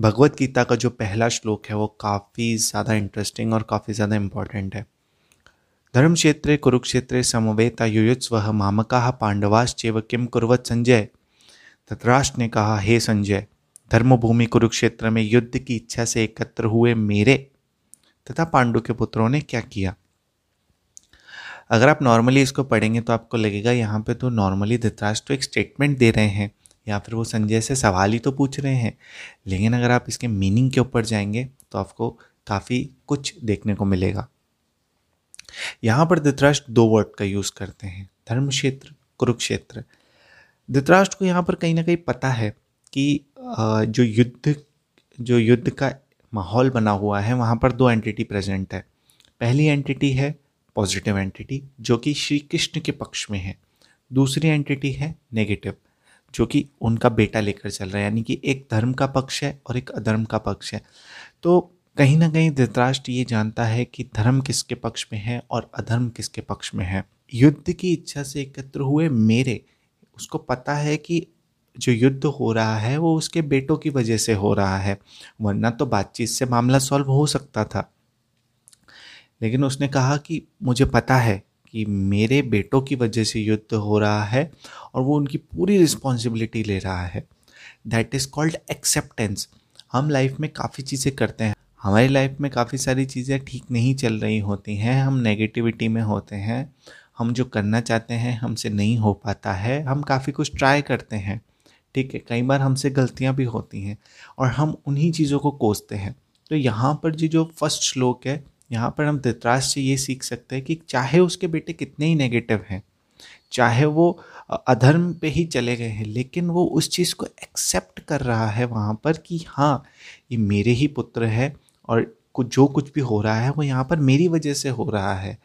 भगवद्गीता का जो पहला श्लोक है वो काफ़ी ज़्यादा इंटरेस्टिंग और काफ़ी ज़्यादा इम्पॉर्टेंट है। धर्मक्षेत्रे कुरुक्षेत्रे समवेत युयुत्सु मामक पांडवाश्चैव किम कुर्वत संजय। धृतराष्ट्र ने कहा, हे संजय, धर्मभूमि कुरुक्षेत्र में युद्ध की इच्छा से एकत्र हुए मेरे तथा पांडु के पुत्रों ने क्या किया। अगर आप नॉर्मली इसको पढ़ेंगे तो आपको लगेगा यहाँ पे तो नॉर्मली धृतराष्ट्र एक स्टेटमेंट दे रहे हैं या फिर वो संजय से सवाल ही तो पूछ रहे हैं, लेकिन अगर आप इसके मीनिंग के ऊपर जाएंगे तो आपको काफ़ी कुछ देखने को मिलेगा। यहाँ पर धृतराष्ट्र दो वर्ड का यूज़ करते हैं, धर्मक्षेत्र, कुरुक्षेत्र। धृतराष्ट्र को यहाँ पर कहीं ना कहीं पता है कि जो युद्ध का माहौल बना हुआ है वहाँ पर दो एंटिटी प्रेजेंट है। पहली एंटिटी है पॉजिटिव एंटिटी जो कि श्री कृष्ण के पक्ष में है, दूसरी एंटिटी है नेगेटिव जो कि उनका बेटा लेकर चल रहा है, यानी कि एक धर्म का पक्ष है और एक अधर्म का पक्ष है। तो कहीं ना कहीं धृतराष्ट्र ये जानता है कि धर्म किसके पक्ष में है और अधर्म किसके पक्ष में है। युद्ध की इच्छा से एकत्र हुए मेरे, उसको पता है कि जो युद्ध हो रहा है वो उसके बेटों की वजह से हो रहा है, वरना तो बातचीत से मामला सॉल्व हो सकता था। लेकिन उसने कहा कि मुझे पता है कि मेरे बेटों की वजह से युद्ध हो रहा है और वो उनकी पूरी रिस्पॉन्सिबिलिटी ले रहा है। That is called acceptance. हम लाइफ में काफ़ी चीज़ें करते हैं, हमारी लाइफ में काफ़ी सारी चीज़ें ठीक नहीं चल रही होती हैं, हम नेगेटिविटी में होते हैं, हम जो करना चाहते हैं हमसे नहीं हो पाता है, हम काफ़ी कुछ ट्राई करते हैं, ठीक है, कई बार हमसे गलतियां भी होती हैं और हम उन्हीं चीज़ों को कोसते हैं। तो यहाँ पर जो फर्स्ट श्लोक है यहाँ पर हम धृतराष्ट्र से ये सीख सकते हैं कि चाहे उसके बेटे कितने ही नेगेटिव हैं, चाहे वो अधर्म पे ही चले गए हैं, लेकिन वो उस चीज़ को एक्सेप्ट कर रहा है वहाँ पर कि हाँ ये मेरे ही पुत्र है और जो कुछ भी हो रहा है वो यहाँ पर मेरी वजह से हो रहा है,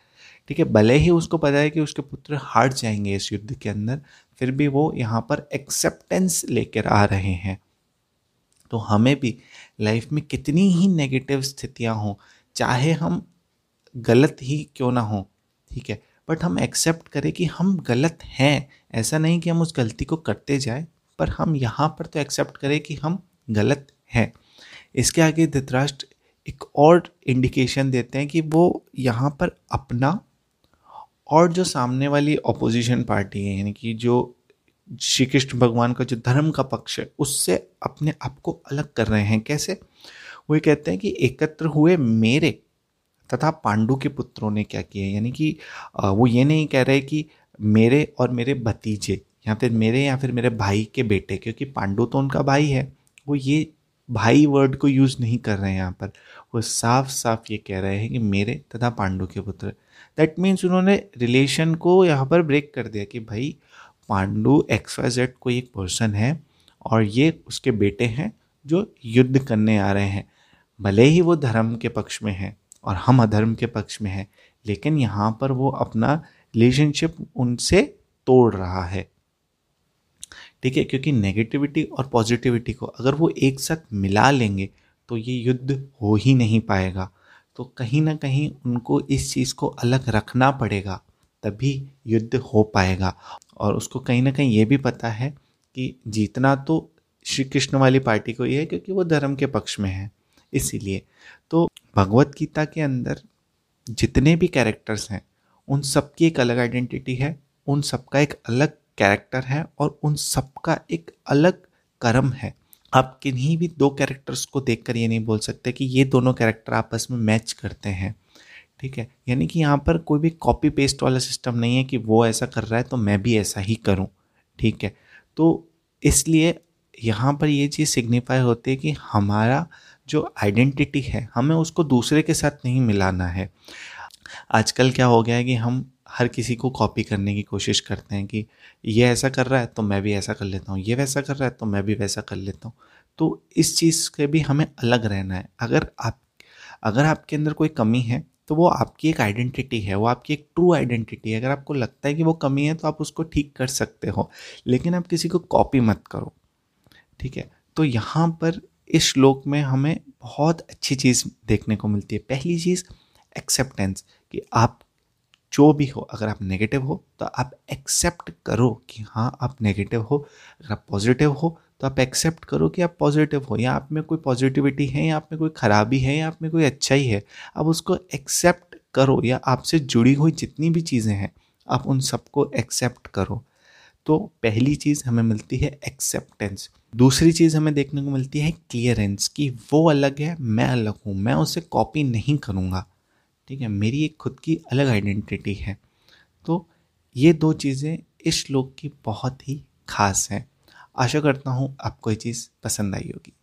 ठीक है। भले ही उसको पता है कि उसके पुत्र हार जाएंगे इस युद्ध के अंदर, फिर भी वो यहाँ पर एक्सेप्टेंस लेकर आ रहे हैं। तो हमें भी लाइफ में कितनी ही नेगेटिव स्थितियाँ हों, चाहे हम गलत ही क्यों ना हों, ठीक है, बट हम एक्सेप्ट करें कि हम गलत हैं। ऐसा नहीं कि हम उस गलती को करते जाएं, पर हम यहाँ पर तो एक्सेप्ट करें कि हम गलत हैं। इसके आगे धृतराष्ट्र एक और इंडिकेशन देते हैं कि वो यहाँ पर अपना और जो सामने वाली अपोजिशन पार्टी है, यानी कि जो श्री कृष्ण भगवान का जो धर्म का पक्ष है, उससे अपने आप को अलग कर रहे हैं। कैसे? वो कहते हैं कि एकत्र हुए मेरे तथा पांडु के पुत्रों ने क्या किया, यानी कि वो ये नहीं कह रहे कि मेरे और मेरे भतीजे या फिर मेरे भाई के बेटे, क्योंकि पांडु तो उनका भाई है। वो ये भाई वर्ड को यूज़ नहीं कर रहे हैं यहाँ पर, वो साफ साफ ये कह रहे हैं कि मेरे तथा पांडु के पुत्र। दैट मीन्स उन्होंने रिलेशन को यहाँ पर ब्रेक कर दिया कि भाई पांडु XYZ कोई एक पर्सन है और ये उसके बेटे हैं जो युद्ध करने आ रहे हैं। भले ही वो धर्म के पक्ष में हैं और हम अधर्म के पक्ष में हैं, लेकिन यहाँ पर वो अपना रिलेशनशिप उनसे तोड़ रहा है, ठीक है, क्योंकि नेगेटिविटी और पॉजिटिविटी को अगर वो एक साथ मिला लेंगे तो ये युद्ध हो ही नहीं पाएगा। तो कहीं ना कहीं उनको इस चीज़ को अलग रखना पड़ेगा, तभी युद्ध हो पाएगा। और उसको कहीं ना कहीं ये भी पता है कि जीतना तो श्री कृष्ण वाली पार्टी को ही है, क्योंकि वो धर्म के पक्ष में है। इसीलिए तो भगवत गीता के अंदर जितने भी कैरेक्टर्स हैं उन सबकी एक अलग आइडेंटिटी है, उन सबका एक अलग कैरेक्टर है और उन सबका एक अलग कर्म है। आप किन्हीं भी दो कैरेक्टर्स को देखकर ये नहीं बोल सकते कि ये दोनों कैरेक्टर आपस में मैच करते हैं, ठीक है, यानी कि यहाँ पर कोई भी कॉपी पेस्ट वाला सिस्टम नहीं है कि वो ऐसा कर रहा है तो मैं भी ऐसा ही करूँ, ठीक है। तो इसलिए यहाँ पर ये चीज़ सिग्निफाई होती है कि हमारा जो आइडेंटिटी है हमें उसको दूसरे के साथ नहीं मिलाना है। आजकल क्या हो गया है कि हम हर किसी को कॉपी करने की कोशिश करते हैं कि ये ऐसा कर रहा है तो मैं भी ऐसा कर लेता हूँ, ये वैसा कर रहा है तो मैं भी वैसा कर लेता हूँ। तो इस चीज़ से भी हमें अलग रहना है। अगर आपके अंदर कोई कमी है तो वो आपकी एक आइडेंटिटी है, वो आपकी एक ट्रू आइडेंटिटी है। अगर आपको लगता है कि वो कमी है तो आप उसको ठीक कर सकते हो, लेकिन आप किसी को कॉपी मत करो, ठीक है। तो यहाँ पर इस श्लोक में हमें बहुत अच्छी चीज़ देखने को मिलती है। पहली चीज़ एक्सेप्टेंस, कि आप जो भी हो, अगर आप नेगेटिव हो तो आप एक्सेप्ट करो कि हाँ आप नेगेटिव हो, अगर आप पॉजिटिव हो तो आप एक्सेप्ट करो कि आप पॉजिटिव हो, या आप में कोई पॉजिटिविटी है, या आप में कोई ख़राबी है, या आप में कोई अच्छाई है, आप उसको एक्सेप्ट करो, या आपसे जुड़ी हुई जितनी भी चीज़ें हैं आप उन सबको एक्सेप्ट करो। तो पहली चीज़ हमें मिलती है एक्सेप्टेंस। दूसरी चीज़ हमें देखने को मिलती है क्लियरेंस, कि वो अलग है, मैं अलग हूँ, मैं उसे कॉपी नहीं करूँगा, ठीक है, मेरी एक खुद की अलग आइडेंटिटी है। तो ये दो चीज़ें इस श्लोक की बहुत ही खास हैं। आशा करता हूँ आपको ये चीज़ पसंद आई होगी।